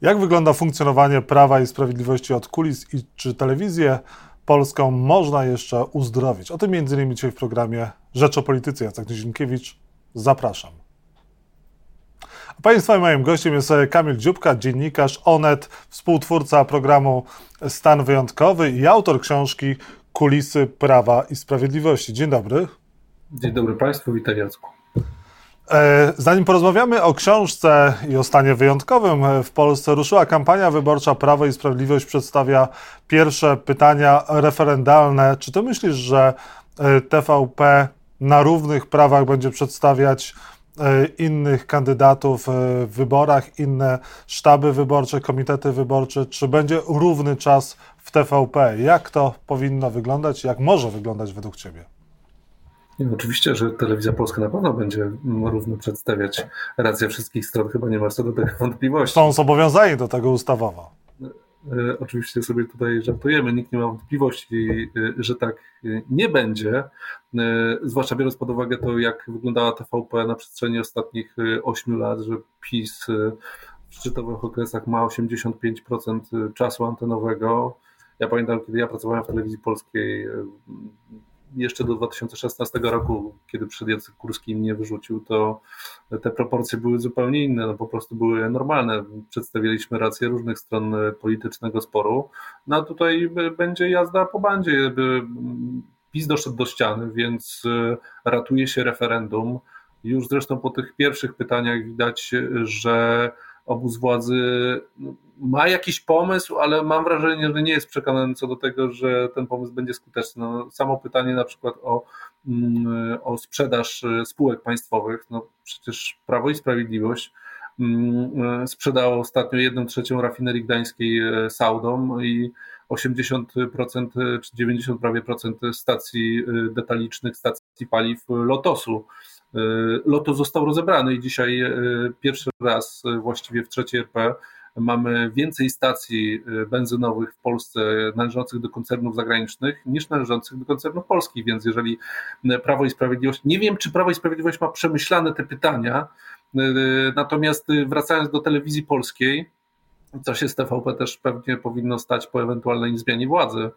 Jak wygląda funkcjonowanie Prawa i Sprawiedliwości od kulis i czy telewizję polską można jeszcze uzdrowić? O tym m.in. dzisiaj w programie Rzecz o Polityce. Jacek Nizinkiewicz, zapraszam. A Państwa i moim gościem jest Kamil Dziubka, dziennikarz ONET, współtwórca programu Stan Wyjątkowy i autor książki Kulisy Prawa i Sprawiedliwości. Dzień dobry. Dzień dobry Państwu, witam Jacku. Zanim porozmawiamy o książce i o stanie wyjątkowym w Polsce, ruszyła kampania wyborcza Prawo i Sprawiedliwość przedstawia pierwsze pytania referendalne. Czy ty myślisz, że TVP na równych prawach będzie przedstawiać innych kandydatów w wyborach, inne sztaby wyborcze, komitety wyborcze? Czy będzie równy czas w TVP? Jak to powinno wyglądać? Jak może wyglądać według ciebie? Oczywiście, że Telewizja Polska na pewno będzie równo przedstawiać rację wszystkich stron, chyba nie ma co do tego wątpliwości. Są zobowiązani do tego ustawowo. Oczywiście sobie tutaj żartujemy, nikt nie ma wątpliwości, że tak nie będzie, zwłaszcza biorąc pod uwagę to, jak wyglądała TVP na przestrzeni ostatnich 8 lat, że PiS w szczytowych okresach ma 85% czasu antenowego. Ja pamiętam, kiedy ja pracowałem w Telewizji Polskiej, jeszcze do 2016 roku, kiedy przed Jacek Kurski mnie wyrzucił, to te proporcje były zupełnie inne, no po prostu były normalne. Przedstawialiśmy rację różnych stron politycznego sporu. No a tutaj będzie jazda po bandzie. PiS doszedł do ściany, więc ratuje się referendum. Już zresztą po tych pierwszych pytaniach widać, że obóz władzy ma jakiś pomysł, ale mam wrażenie, że nie jest przekonany co do tego, że ten pomysł będzie skuteczny. No, samo pytanie na przykład o sprzedaż spółek państwowych. No, przecież Prawo i Sprawiedliwość sprzedało ostatnio 1/3 rafinerii gdańskiej Saudom i 80% czy 90% prawie procent stacji detalicznych, stacji paliw Lotosu. Lotos został rozebrany i dzisiaj pierwszy raz właściwie w III RP mamy więcej stacji benzynowych w Polsce należących do koncernów zagranicznych niż należących do koncernów polskich, więc jeżeli Prawo i Sprawiedliwość, nie wiem czy Prawo i Sprawiedliwość ma przemyślane te pytania, natomiast wracając do Telewizji Polskiej, co się z TVP też pewnie powinno stać po ewentualnej zmianie władzy.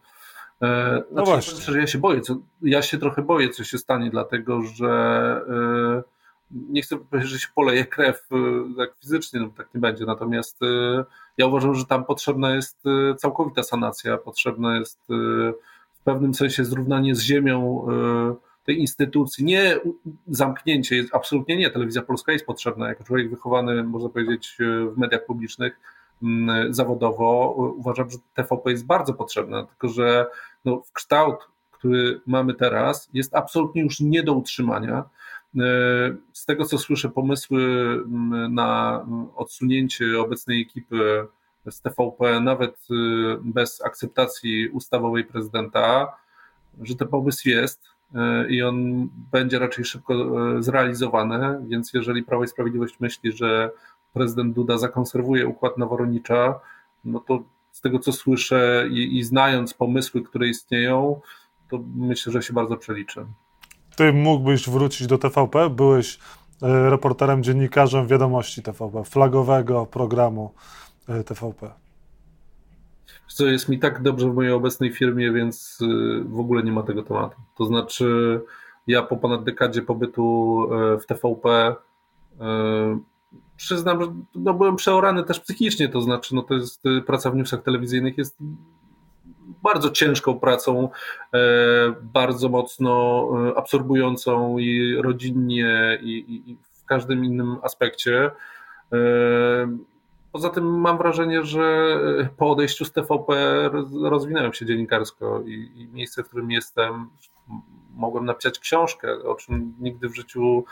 No znaczy, właśnie. Ja się trochę boję, co się stanie, dlatego że nie chcę powiedzieć, że się poleje krew tak fizycznie, no tak nie będzie, natomiast ja uważam, że tam potrzebna jest całkowita sanacja, potrzebne jest w pewnym sensie zrównanie z ziemią tej instytucji, nie zamknięcie, jest, absolutnie nie, Telewizja Polska jest potrzebna, jako człowiek wychowany, można powiedzieć, w mediach publicznych, zawodowo uważam, że TVP jest bardzo potrzebna, tylko że no, kształt, który mamy teraz, jest absolutnie już nie do utrzymania. Z tego, co słyszę, pomysły na odsunięcie obecnej ekipy z TVP, nawet bez akceptacji ustawowej prezydenta, że ten pomysł jest i on będzie raczej szybko zrealizowany, więc jeżeli Prawo i Sprawiedliwość myśli, że prezydent Duda zakonserwuje układ Naworonicza, no to z tego co słyszę i znając pomysły, które istnieją, to myślę, że się bardzo przeliczy. Ty mógłbyś wrócić do TVP? Byłeś reporterem, dziennikarzem Wiadomości TVP, flagowego programu TVP. Co jest mi tak dobrze w mojej obecnej firmie, więc w ogóle nie ma tego tematu. To znaczy ja po ponad dekadzie pobytu w TVP przyznam, że no, byłem przeorany też psychicznie, to znaczy no, to jest, praca w newsach telewizyjnych jest bardzo ciężką pracą, bardzo mocno absorbującą i rodzinnie i w każdym innym aspekcie. Poza tym mam wrażenie, że po odejściu z TVP rozwinąłem się dziennikarsko i miejsce, w którym jestem, mogłem napisać książkę, o czym nigdy w życiu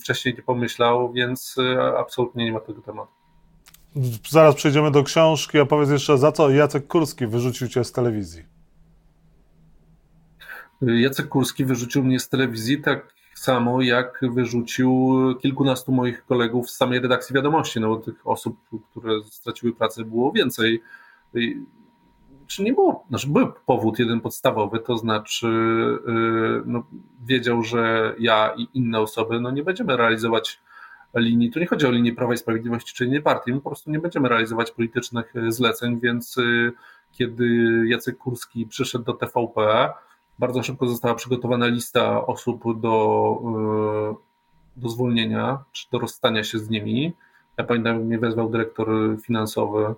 wcześniej nie pomyślał, więc absolutnie nie ma tego tematu. Zaraz przejdziemy do książki, a powiedz jeszcze, za co Jacek Kurski wyrzucił cię z telewizji? Jacek Kurski wyrzucił mnie z telewizji tak samo, jak wyrzucił kilkunastu moich kolegów z samej redakcji Wiadomości, no bo tych osób, które straciły pracę, było więcej. Czy nie było, znaczy był powód jeden podstawowy, to znaczy no, wiedział, że ja i inne osoby no, nie będziemy realizować linii, tu nie chodzi o linię Prawa i Sprawiedliwości czy innej partii, my po prostu nie będziemy realizować politycznych zleceń, więc kiedy Jacek Kurski przyszedł do TVP, bardzo szybko została przygotowana lista osób do zwolnienia czy do rozstania się z nimi. Ja pamiętam, mnie wezwał dyrektor finansowy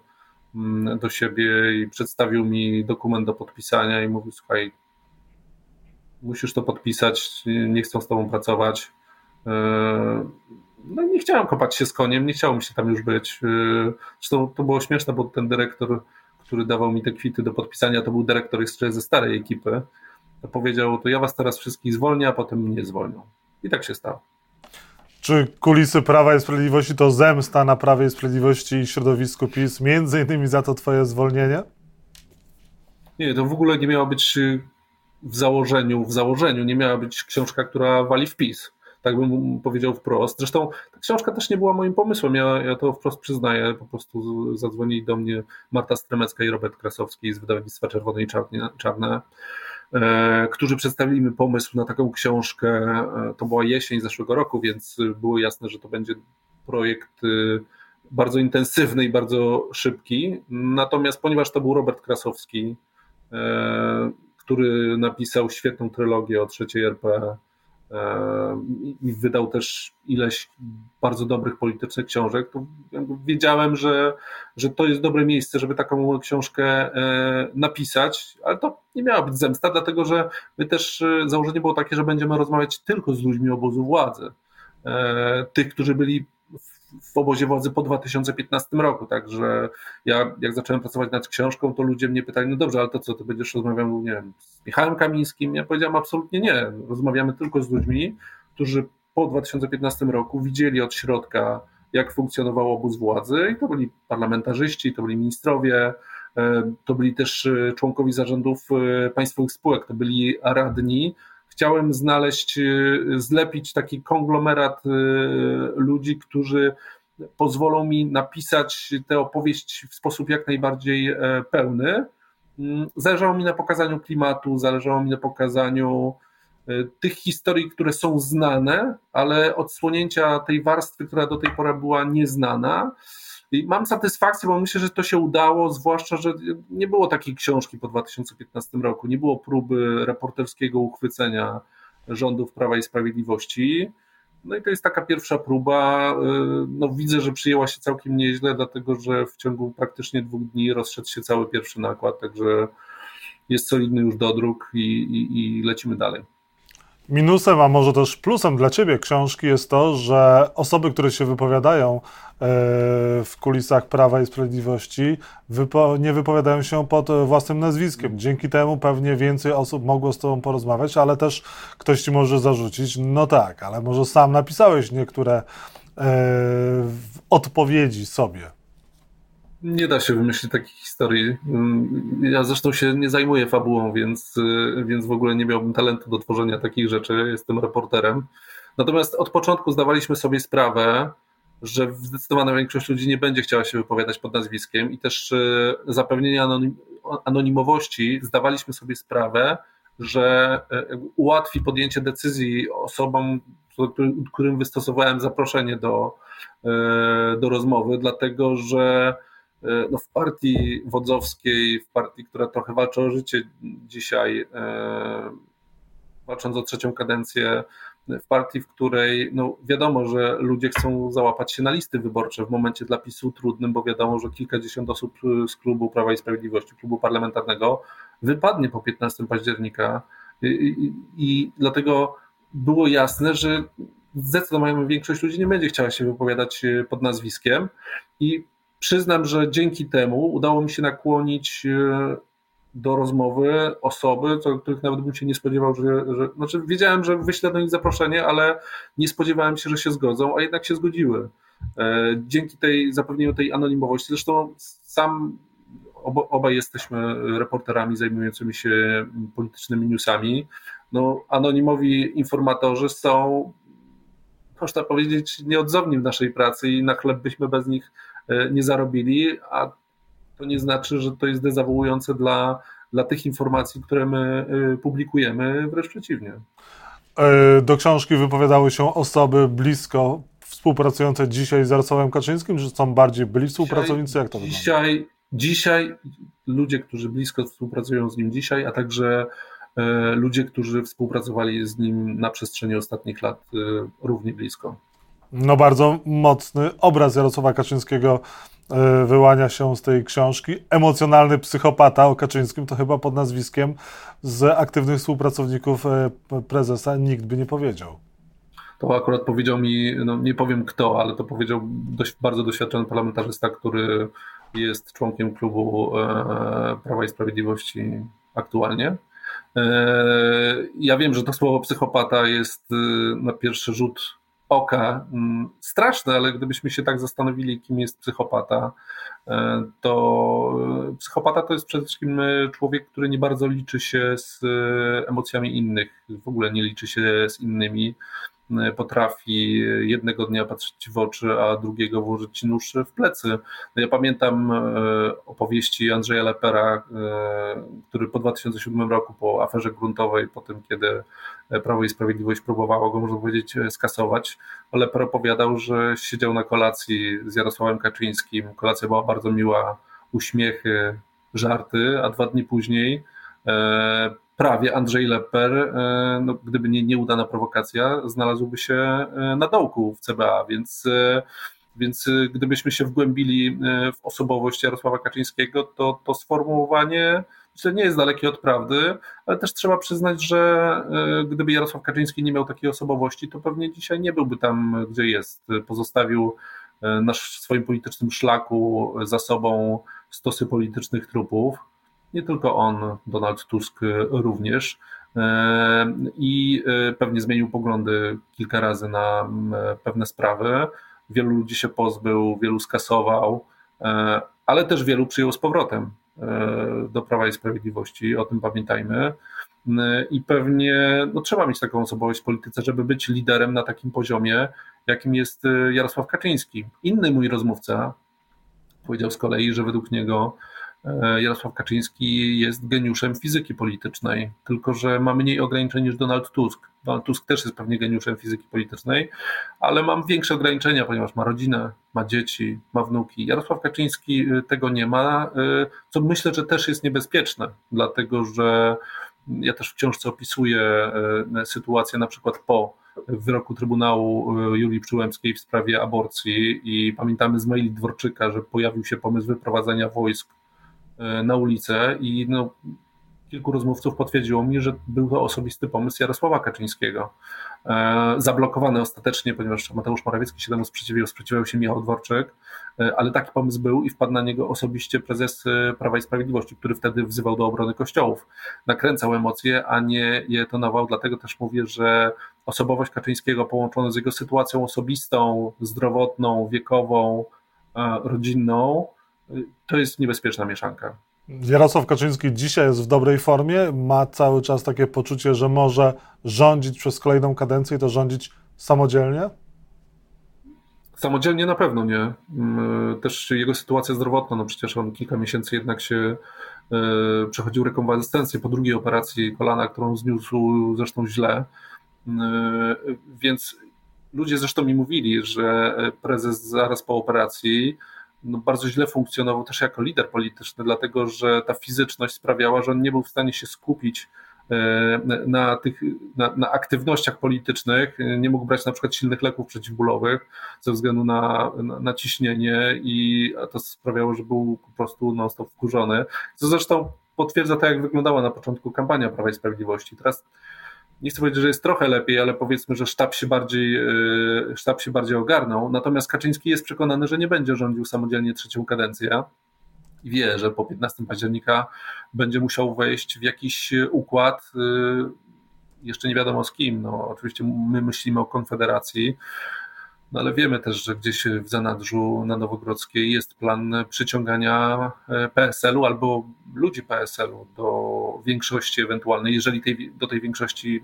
do siebie i przedstawił mi dokument do podpisania i mówił: słuchaj, musisz to podpisać, nie chcą z tobą pracować. No nie chciałem kopać się z koniem, nie chciało mi się tam już być. Zresztą to było śmieszne, bo ten dyrektor, który dawał mi te kwity do podpisania, to był dyrektor jeszcze ze starej ekipy. Powiedział: to ja was teraz wszystkich zwolnię, a potem mnie zwolnią. I tak się stało. Czy kulisy Prawa i Sprawiedliwości to zemsta na Prawie i Sprawiedliwości i środowisku PiS, między innymi za to twoje zwolnienie? Nie, to w ogóle nie miała być w założeniu nie miała być książka, która wali w PiS. Tak bym powiedział wprost. Zresztą ta książka też nie była moim pomysłem. Ja to wprost przyznaję. Po prostu zadzwonili do mnie Marta Stremecka i Robert Krasowski z wydawnictwa Czerwone i Czarne, którzy przedstawili mi pomysł na taką książkę. To była jesień zeszłego roku, więc było jasne, że to będzie projekt bardzo intensywny i bardzo szybki. Natomiast ponieważ to był Robert Krasowski, który napisał świetną trylogię o III RP, i wydał też ileś bardzo dobrych politycznych książek, to wiedziałem, że to jest dobre miejsce, żeby taką książkę napisać, ale to nie miała być zemsta, dlatego że my też, założenie było takie, że będziemy rozmawiać tylko z ludźmi obozu władzy, tych, którzy byli w obozie władzy po 2015 roku, także ja jak zacząłem pracować nad książką, to ludzie mnie pytali: no dobrze, ale to co, ty będziesz rozmawiał, nie wiem, z Michałem Kamińskim? Ja powiedziałem: absolutnie nie, rozmawiamy tylko z ludźmi, którzy po 2015 roku widzieli od środka, jak funkcjonował obóz władzy, i to byli parlamentarzyści, to byli ministrowie, to byli też członkowie zarządów państwowych spółek, to byli radni. Chciałem zlepić taki konglomerat ludzi, którzy pozwolą mi napisać tę opowieść w sposób jak najbardziej pełny. Zależało mi na pokazaniu klimatu, zależało mi na pokazaniu tych historii, które są znane, ale odsłonięcia tej warstwy, która do tej pory była nieznana. I mam satysfakcję, bo myślę, że to się udało, zwłaszcza że nie było takiej książki po 2015 roku, nie było próby reporterskiego uchwycenia rządów Prawa i Sprawiedliwości. No i to jest taka pierwsza próba. No widzę, że przyjęła się całkiem nieźle, dlatego że w ciągu praktycznie 2 dni rozszedł się cały pierwszy nakład, także jest solidny już dodruk i lecimy dalej. Minusem, a może też plusem dla ciebie książki jest to, że osoby, które się wypowiadają w kulisach Prawa i Sprawiedliwości, nie wypowiadają się pod własnym nazwiskiem. Dzięki temu pewnie więcej osób mogło z tobą porozmawiać, ale też ktoś ci może zarzucić: no tak, ale może sam napisałeś niektóre odpowiedzi sobie. Nie da się wymyślić takich historii. Ja zresztą się nie zajmuję fabułą, więc w ogóle nie miałbym talentu do tworzenia takich rzeczy. Jestem reporterem. Natomiast od początku zdawaliśmy sobie sprawę, że zdecydowana większość ludzi nie będzie chciała się wypowiadać pod nazwiskiem, i też zapewnienia anonimowości zdawaliśmy sobie sprawę, że ułatwi podjęcie decyzji osobom, którym wystosowałem zaproszenie do rozmowy, dlatego że w partii wodzowskiej, w partii, która trochę walczy o życie dzisiaj, walcząc o 3. kadencję, w partii, w której wiadomo, że ludzie chcą załapać się na listy wyborcze w momencie dla PiS-u trudnym, bo wiadomo, że kilkadziesiąt osób z klubu Prawa i Sprawiedliwości, klubu parlamentarnego, wypadnie po 15 października i dlatego było jasne, że zdecydowanie większość ludzi nie będzie chciała się wypowiadać pod nazwiskiem. I przyznam, że dzięki temu udało mi się nakłonić do rozmowy osoby, o których nawet bym się nie spodziewał, znaczy wiedziałem, że wyślę do nich zaproszenie, ale nie spodziewałem się, że się zgodzą, a jednak się zgodziły. Dzięki zapewnieniu tej anonimowości, zresztą obaj jesteśmy reporterami zajmującymi się politycznymi newsami. Anonimowi informatorzy są, można powiedzieć, nieodzowni w naszej pracy i na chleb byśmy bez nich nie zarobili, a to nie znaczy, że to jest dezawuujące dla tych informacji, które my publikujemy, wręcz przeciwnie. Do książki wypowiadały się osoby blisko współpracujące dzisiaj z Jarosławem Kaczyńskim, czy są bardziej byli współpracownicy? Jak to wygląda? Dzisiaj ludzie, którzy blisko współpracują z nim dzisiaj, a także ludzie, którzy współpracowali z nim na przestrzeni ostatnich lat równie blisko. No bardzo mocny obraz Jarosława Kaczyńskiego wyłania się z tej książki. Emocjonalny psychopata o Kaczyńskim to chyba pod nazwiskiem z aktywnych współpracowników prezesa nikt by nie powiedział. To akurat powiedział mi, no nie powiem kto, ale to powiedział bardzo doświadczony parlamentarzysta, który jest członkiem klubu Prawa i Sprawiedliwości aktualnie. Ja wiem, że to słowo psychopata jest na pierwszy rzut oka straszne, ale gdybyśmy się tak zastanowili, kim jest psychopata, to psychopata to jest przede wszystkim człowiek, który nie bardzo liczy się z emocjami innych, w ogóle nie liczy się z innymi, potrafi jednego dnia patrzeć ci w oczy, a drugiego włożyć ci nóż w plecy. Ja pamiętam opowieści Andrzeja Leppera, który po 2007 roku, po aferze gruntowej, po tym, kiedy Prawo i Sprawiedliwość próbowało go, można powiedzieć, skasować, Lepper opowiadał, że siedział na kolacji z Jarosławem Kaczyńskim. Kolacja była bardzo miła, uśmiechy, żarty, a 2 dni później prawie Andrzej Lepper, no gdyby nie nieudana prowokacja, znalazłby się na dołku w CBA, więc gdybyśmy się wgłębili w osobowość Jarosława Kaczyńskiego, to to sformułowanie myślę nie jest dalekie od prawdy, ale też trzeba przyznać, że gdyby Jarosław Kaczyński nie miał takiej osobowości, to pewnie dzisiaj nie byłby tam, gdzie jest. Pozostawił na swoim politycznym szlaku za sobą stosy politycznych trupów. Nie tylko on, Donald Tusk również i pewnie zmienił poglądy kilka razy na pewne sprawy. Wielu ludzi się pozbył, wielu skasował, ale też wielu przyjął z powrotem do Prawa i Sprawiedliwości, o tym pamiętajmy. I pewnie no, trzeba mieć taką osobowość w polityce, żeby być liderem na takim poziomie, jakim jest Jarosław Kaczyński. Inny mój rozmówca powiedział z kolei, że według niego Jarosław Kaczyński jest geniuszem fizyki politycznej, tylko że ma mniej ograniczeń niż Donald Tusk. Donald Tusk też jest pewnie geniuszem fizyki politycznej, ale ma większe ograniczenia, ponieważ ma rodzinę, ma dzieci, ma wnuki. Jarosław Kaczyński tego nie ma, co myślę, że też jest niebezpieczne, dlatego że ja też w książce opisuję sytuację na przykład po wyroku Trybunału Julii Przyłębskiej w sprawie aborcji i pamiętamy z maili Dworczyka, że pojawił się pomysł wyprowadzenia wojsk na ulicę i no, kilku rozmówców potwierdziło mi, że był to osobisty pomysł Jarosława Kaczyńskiego. Zablokowany ostatecznie, ponieważ Mateusz Morawiecki się temu sprzeciwiał się Michał Dworczyk, ale taki pomysł był i wpadł na niego osobiście prezes Prawa i Sprawiedliwości, który wtedy wzywał do obrony kościołów. Nakręcał emocje, a nie je tonował, dlatego też mówię, że osobowość Kaczyńskiego połączona z jego sytuacją osobistą, zdrowotną, wiekową, rodzinną, to jest niebezpieczna mieszanka. Jarosław Kaczyński dzisiaj jest w dobrej formie, ma cały czas takie poczucie, że może rządzić przez kolejną kadencję i to rządzić samodzielnie? Samodzielnie na pewno nie. Też jego sytuacja zdrowotna, no przecież on kilka miesięcy jednak się przechodził rekonwalescencję po drugiej operacji kolana, którą zniósł zresztą źle, więc ludzie zresztą mi mówili, że prezes zaraz po operacji no bardzo źle funkcjonował też jako lider polityczny, dlatego że ta fizyczność sprawiała, że on nie był w stanie się skupić na aktywnościach politycznych, nie mógł brać na przykład silnych leków przeciwbólowych ze względu na ciśnienie i to sprawiało, że był po prostu non-stop wkurzony, co zresztą potwierdza to, jak wyglądała na początku kampania Prawa i Sprawiedliwości. Teraz nie chcę powiedzieć, że jest trochę lepiej, ale powiedzmy, że sztab się bardziej ogarnął. Natomiast Kaczyński jest przekonany, że nie będzie rządził samodzielnie trzecią kadencję i wie, że po 15 października będzie musiał wejść w jakiś układ, jeszcze nie wiadomo z kim. No, oczywiście my myślimy o Konfederacji, no ale wiemy też, że gdzieś w zanadrzu na Nowogrodzkiej jest plan przyciągania PSL-u albo ludzi PSL-u do większości ewentualnej, jeżeli do tej większości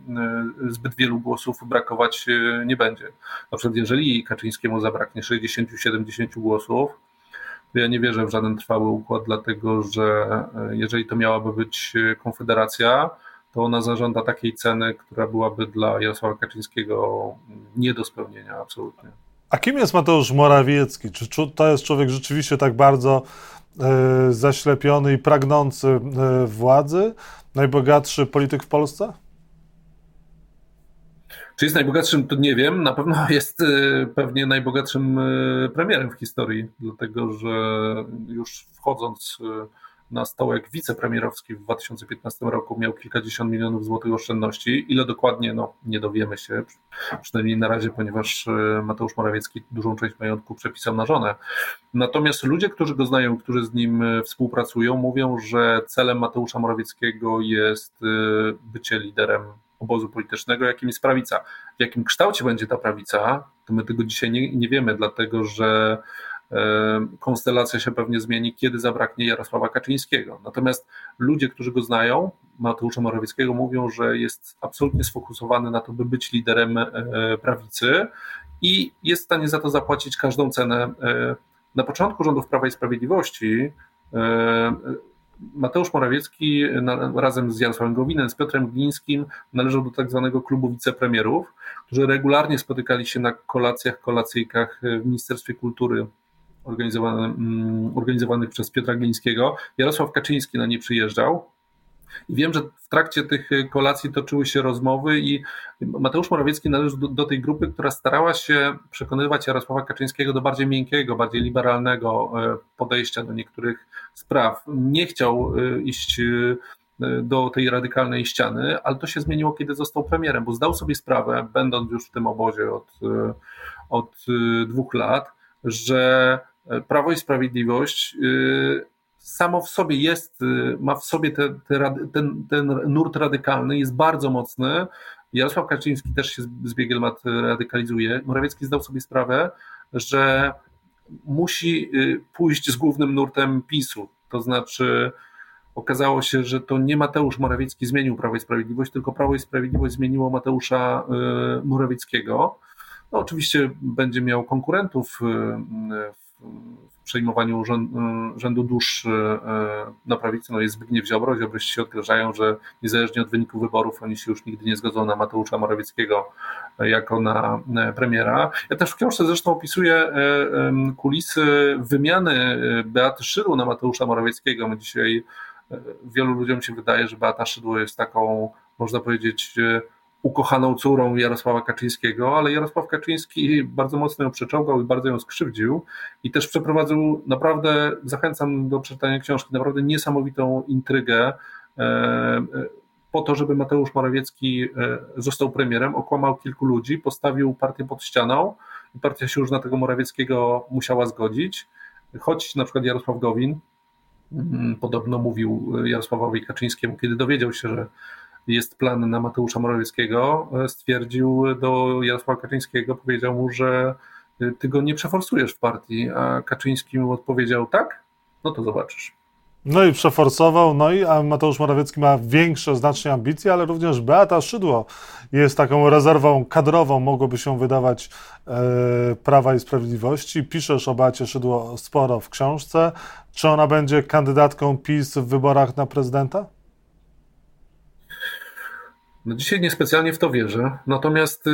zbyt wielu głosów brakować nie będzie. Na przykład jeżeli Kaczyńskiemu zabraknie 60-70 głosów, to ja nie wierzę w żaden trwały układ, dlatego że jeżeli to miałaby być Konfederacja, to ona zażąda takiej ceny, która byłaby dla Jarosława Kaczyńskiego nie do spełnienia absolutnie. A kim jest Mateusz Morawiecki? Czy to jest człowiek rzeczywiście tak bardzo zaślepiony i pragnący władzy? Najbogatszy polityk w Polsce? Czy jest najbogatszym, to nie wiem. Na pewno jest pewnie najbogatszym premierem w historii, dlatego że już wchodząc na stołek wicepremierowski w 2015 roku miał kilkadziesiąt milionów złotych oszczędności. Ile dokładnie, nie dowiemy się, przynajmniej na razie, ponieważ Mateusz Morawiecki dużą część majątku przepisał na żonę. Natomiast ludzie, którzy go znają, którzy z nim współpracują, mówią, że celem Mateusza Morawieckiego jest bycie liderem obozu politycznego, jakim jest prawica. W jakim kształcie będzie ta prawica, to my tego dzisiaj nie wiemy, dlatego że konstelacja się pewnie zmieni, kiedy zabraknie Jarosława Kaczyńskiego. Natomiast ludzie, którzy go znają, Mateusza Morawieckiego, mówią, że jest absolutnie sfokusowany na to, by być liderem prawicy i jest w stanie za to zapłacić każdą cenę. Na początku rządów Prawa i Sprawiedliwości Mateusz Morawiecki razem z Jarosławem Gowinem, z Piotrem Glińskim należał do tak zwanego klubu wicepremierów, którzy regularnie spotykali się na kolacjach, kolacyjkach w Ministerstwie Kultury organizowanych przez Piotra Glińskiego. Jarosław Kaczyński na nie przyjeżdżał. I wiem, że w trakcie tych kolacji toczyły się rozmowy i Mateusz Morawiecki należy do tej grupy, która starała się przekonywać Jarosława Kaczyńskiego do bardziej miękkiego, bardziej liberalnego podejścia do niektórych spraw. Nie chciał iść do tej radykalnej ściany, ale to się zmieniło, kiedy został premierem, bo zdał sobie sprawę, będąc już w tym obozie od 2 lat, że Prawo i Sprawiedliwość samo w sobie jest, ma w sobie ten nurt radykalny, jest bardzo mocny. Jarosław Kaczyński też się z biegiem lat radykalizuje. Morawiecki zdał sobie sprawę, że musi pójść z głównym nurtem PiS-u. To znaczy okazało się, że to nie Mateusz Morawiecki zmienił Prawo i Sprawiedliwość, tylko Prawo i Sprawiedliwość zmieniło Mateusza Morawieckiego. Oczywiście będzie miał konkurentów w przejmowaniu rzędu dusz na prawicy. Jest Zbigniew Ziobro. Ziobryści się odgrażają, że niezależnie od wyniku wyborów oni się już nigdy nie zgodzą na Mateusza Morawieckiego jako na premiera. Ja też w książce zresztą opisuję kulisy wymiany Beaty Szydło na Mateusza Morawieckiego. My dzisiaj wielu ludziom się wydaje, że Beata Szydło jest taką, można powiedzieć, ukochaną córą Jarosława Kaczyńskiego, ale Jarosław Kaczyński bardzo mocno ją przeczołgał i bardzo ją skrzywdził i też przeprowadził naprawdę, zachęcam do przeczytania książki, naprawdę niesamowitą intrygę po to, żeby Mateusz Morawiecki został premierem, okłamał kilku ludzi, postawił partię pod ścianą i partia się już na tego Morawieckiego musiała zgodzić, choć na przykład Jarosław Gowin podobno mówił Jarosławowi Kaczyńskiemu, kiedy dowiedział się, że jest plan na Mateusza Morawieckiego, stwierdził do Jarosława Kaczyńskiego, powiedział mu, że ty go nie przeforsujesz w partii, a Kaczyński mu odpowiedział tak, to zobaczysz. I przeforsował, a Mateusz Morawiecki ma większe znacznie ambicje, ale również Beata Szydło jest taką rezerwą kadrową, mogłoby się wydawać, Prawa i Sprawiedliwości. Piszesz o Beacie Szydło sporo w książce. Czy ona będzie kandydatką PiS w wyborach na prezydenta? Dzisiaj niespecjalnie w to wierzę, natomiast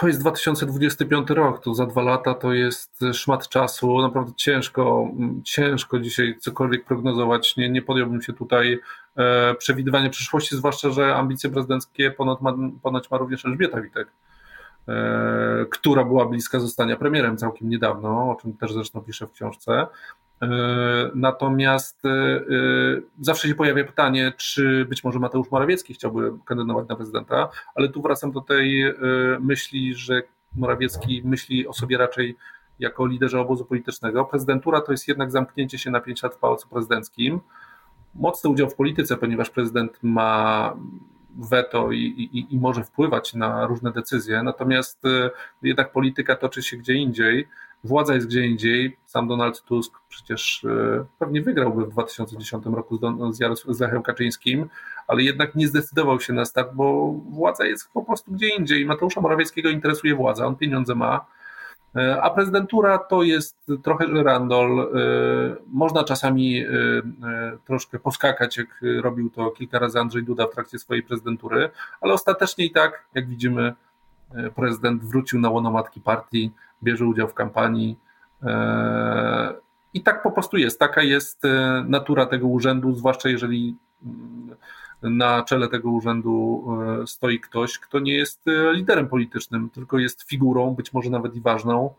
to jest 2025 rok, to za 2 lata to jest szmat czasu, naprawdę ciężko dzisiaj cokolwiek prognozować, nie podjąłbym się tutaj przewidywania przyszłości, zwłaszcza że ambicje prezydenckie ponoć ma również Elżbieta Witek, która była bliska zostania premierem całkiem niedawno, o czym też zresztą piszę w książce. Natomiast zawsze się pojawia pytanie, czy być może Mateusz Morawiecki chciałby kandydować na prezydenta, ale tu wracam do tej myśli, że Morawiecki myśli o sobie raczej jako liderze obozu politycznego. Prezydentura to jest jednak zamknięcie się na 5 lat w pałacu prezydenckim. Mocny udział w polityce, ponieważ prezydent ma weto i może wpływać na różne decyzje, natomiast jednak polityka toczy się gdzie indziej. Władza jest gdzie indziej. Sam Donald Tusk przecież pewnie wygrałby w 2010 roku z Lechem Kaczyńskim, ale jednak nie zdecydował się na start, bo władza jest po prostu gdzie indziej. Mateusza Morawieckiego interesuje władza, on pieniądze ma, a prezydentura to jest trochę żyrandol. Można czasami troszkę poskakać, jak robił to kilka razy Andrzej Duda w trakcie swojej prezydentury, ale ostatecznie i tak, jak widzimy, prezydent wrócił na łono matki partii, bierze udział w kampanii. I tak po prostu jest. Taka jest natura tego urzędu, zwłaszcza jeżeli na czele tego urzędu stoi ktoś, kto nie jest liderem politycznym, tylko jest figurą, być może nawet i ważną.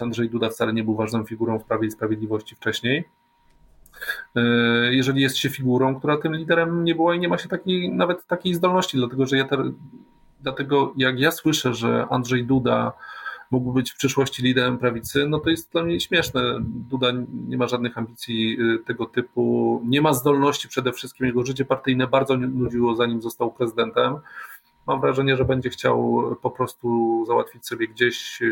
Andrzej Duda wcale nie był ważną figurą w Prawie i Sprawiedliwości wcześniej. Jeżeli jest się figurą, która tym liderem nie była i nie ma się nawet takiej zdolności, dlatego jak ja słyszę, że Andrzej Duda mógł być w przyszłości liderem prawicy, no to jest dla mnie śmieszne. Duda nie ma żadnych ambicji tego typu, nie ma zdolności przede wszystkim. Jego życie partyjne bardzo nudziło, zanim został prezydentem. Mam wrażenie, że będzie chciał po prostu załatwić sobie gdzieś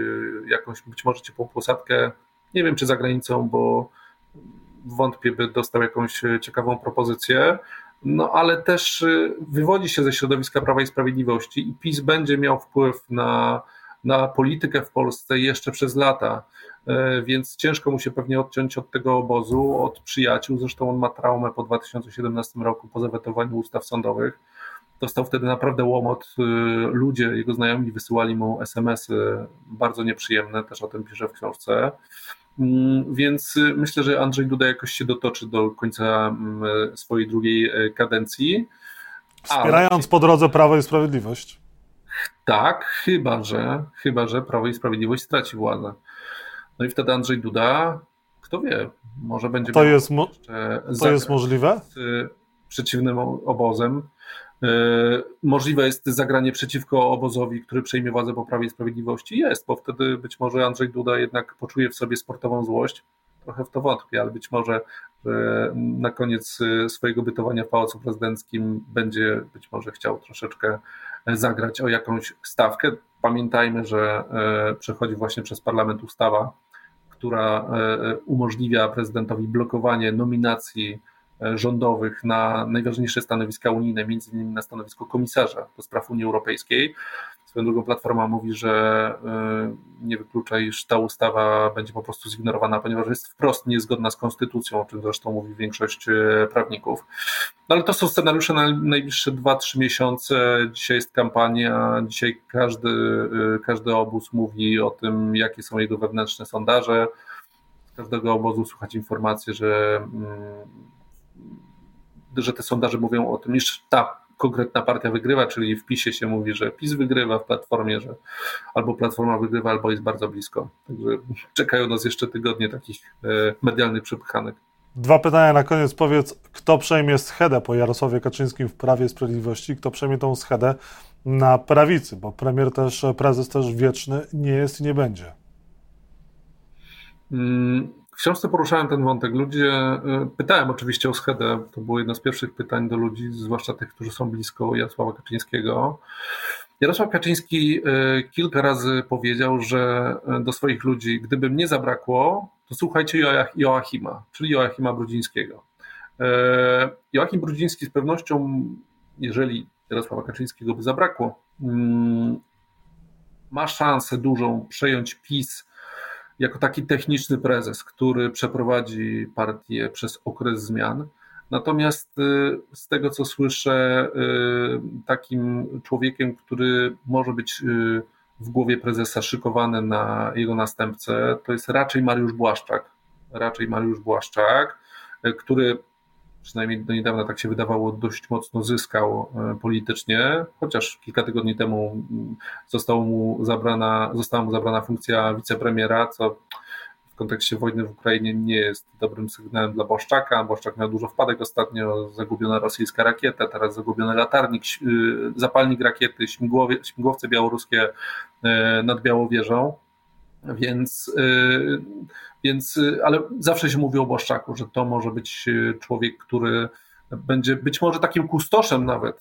jakąś być może ciepłą posadkę. Nie wiem, czy za granicą, bo wątpię, by dostał jakąś ciekawą propozycję. No ale też wywodzi się ze środowiska Prawa i Sprawiedliwości i PiS będzie miał wpływ na politykę w Polsce jeszcze przez lata, więc ciężko mu się pewnie odciąć od tego obozu, od przyjaciół. Zresztą on ma traumę po 2017 roku, po zawetowaniu ustaw sądowych. Dostał wtedy naprawdę łomot. Ludzie, jego znajomi wysyłali mu SMS-y bardzo nieprzyjemne, też o tym pisze w książce. Więc myślę, że Andrzej Duda jakoś się dotoczy do końca swojej drugiej kadencji. Wspierając po drodze Prawo i Sprawiedliwość. Tak, chyba że Prawo i Sprawiedliwość straci władzę. No i wtedy Andrzej Duda, kto wie, może będzie... To jest możliwe? Z przeciwnym obozem. Możliwe jest zagranie przeciwko obozowi, który przejmie władzę po Prawie i Sprawiedliwości. Jest, bo wtedy być może Andrzej Duda jednak poczuje w sobie sportową złość. Trochę w to wątpię, ale być może na koniec swojego bytowania w Pałacu Prezydenckim będzie być może chciał troszeczkę zagrać o jakąś stawkę. Pamiętajmy, że przechodzi właśnie przez parlament ustawa, która umożliwia prezydentowi blokowanie nominacji rządowych na najważniejsze stanowiska unijne, między innymi na stanowisko komisarza do spraw Unii Europejskiej. Swoją drugą Platforma mówi, że nie wyklucza, iż ta ustawa będzie po prostu zignorowana, ponieważ jest wprost niezgodna z konstytucją, o czym zresztą mówi większość prawników. No ale to są scenariusze na najbliższe 2-3 miesiące. Dzisiaj jest kampania, dzisiaj każdy obóz mówi o tym, jakie są jego wewnętrzne sondaże. Z każdego obozu słuchać informacje, że te sondaże mówią o tym, iż ta konkretna partia wygrywa, czyli w PiSie się mówi, że PiS wygrywa, w Platformie, że albo Platforma wygrywa, albo jest bardzo blisko. Także czekają nas jeszcze tygodnie takich medialnych przepychanek. Dwa pytania na koniec. Powiedz, kto przejmie schedę po Jarosławie Kaczyńskim w Prawie i Sprawiedliwości, kto przejmie tą schedę na prawicy, bo prezes też wieczny nie jest i nie będzie. W książce poruszałem ten wątek. Pytałem oczywiście o schedę. To było jedno z pierwszych pytań do ludzi, zwłaszcza tych, którzy są blisko Jarosława Kaczyńskiego. Jarosław Kaczyński kilka razy powiedział, że do swoich ludzi, gdyby mnie zabrakło, to słuchajcie Joachima, czyli Joachima Brudzińskiego. Joachim Brudziński z pewnością, jeżeli Jarosława Kaczyńskiego by zabrakło, ma szansę dużą przejąć PiS jako taki techniczny prezes, który przeprowadzi partię przez okres zmian. Natomiast z tego, co słyszę, takim człowiekiem, który może być w głowie prezesa szykowany na jego następcę, to jest raczej Mariusz Błaszczak. Który przynajmniej do niedawna tak się wydawało, dość mocno zyskał politycznie, chociaż kilka tygodni temu została mu zabrana funkcja wicepremiera, co w kontekście wojny w Ukrainie nie jest dobrym sygnałem dla Błaszczaka. Błaszczak miał dużo wpadek ostatnio, zagubiona rosyjska rakieta, teraz zagubiony latarnik, zapalnik rakiety, śmigłowce białoruskie nad Białowieżą. Więc, ale zawsze się mówi o Błaszczaku, że to może być człowiek, który będzie być może takim kustoszem nawet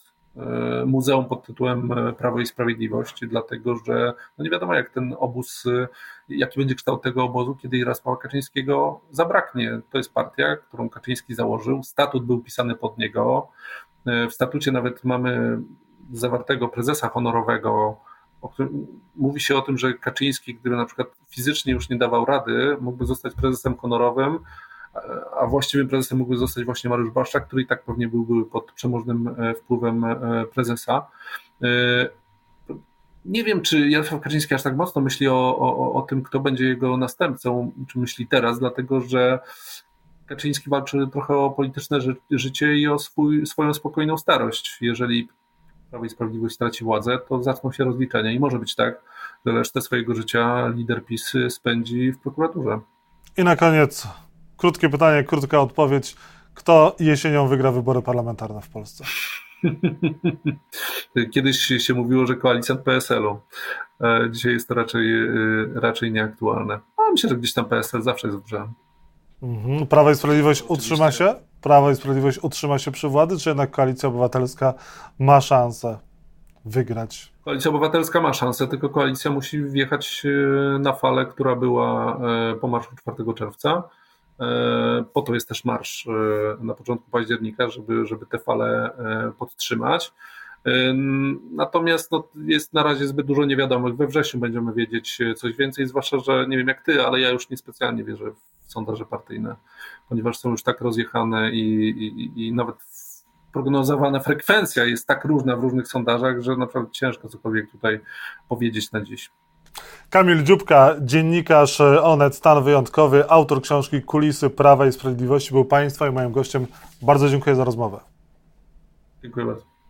muzeum pod tytułem Prawo i Sprawiedliwość, dlatego że no nie wiadomo jak ten obóz, jaki będzie kształt tego obozu, kiedy Jarosława Kaczyńskiego zabraknie. To jest partia, którą Kaczyński założył, statut był pisany pod niego, w statucie nawet mamy zawartego prezesa honorowego, o którym mówi się o tym, że Kaczyński, gdyby na przykład fizycznie już nie dawał rady, mógłby zostać prezesem honorowym, a właściwym prezesem mógłby zostać właśnie Mariusz Błaszczak, który i tak pewnie byłby pod przemożnym wpływem prezesa. Nie wiem, czy Jarosław Kaczyński aż tak mocno myśli o tym, kto będzie jego następcą, czy myśli teraz, dlatego że Kaczyński walczy trochę o polityczne życie i o swoją spokojną starość. Jeżeli Prawo i Sprawiedliwość straci władzę, to zaczną się rozliczenia i może być tak, że resztę swojego życia lider PiS spędzi w prokuraturze. I na koniec krótkie pytanie, krótka odpowiedź. Kto jesienią wygra wybory parlamentarne w Polsce? Kiedyś się mówiło, że koalicjant PSL-u. Dzisiaj jest to raczej nieaktualne. Ale myślę, że gdzieś tam PSL zawsze jest dobrze. Prawo i Sprawiedliwość utrzyma się? Prawo i Sprawiedliwość utrzyma się przy władzy, czy jednak Koalicja Obywatelska ma szansę wygrać? Koalicja Obywatelska ma szansę, tylko koalicja musi wjechać na falę, która była po marszu 4 czerwca. Po to jest też marsz na początku października, żeby tę falę podtrzymać. Natomiast jest na razie zbyt dużo niewiadomych. We wrześniu będziemy wiedzieć coś więcej, zwłaszcza, że nie wiem jak ty, ale ja już niespecjalnie wierzę w sondaże partyjne, ponieważ są już tak rozjechane i nawet prognozowana frekwencja jest tak różna w różnych sondażach, że naprawdę ciężko cokolwiek tutaj powiedzieć na dziś. Kamil Dziubka, dziennikarz ONET, Stan Wyjątkowy, autor książki Kulisy Prawa i Sprawiedliwości, był Państwa i moim gościem. Bardzo dziękuję za rozmowę. Dziękuję bardzo.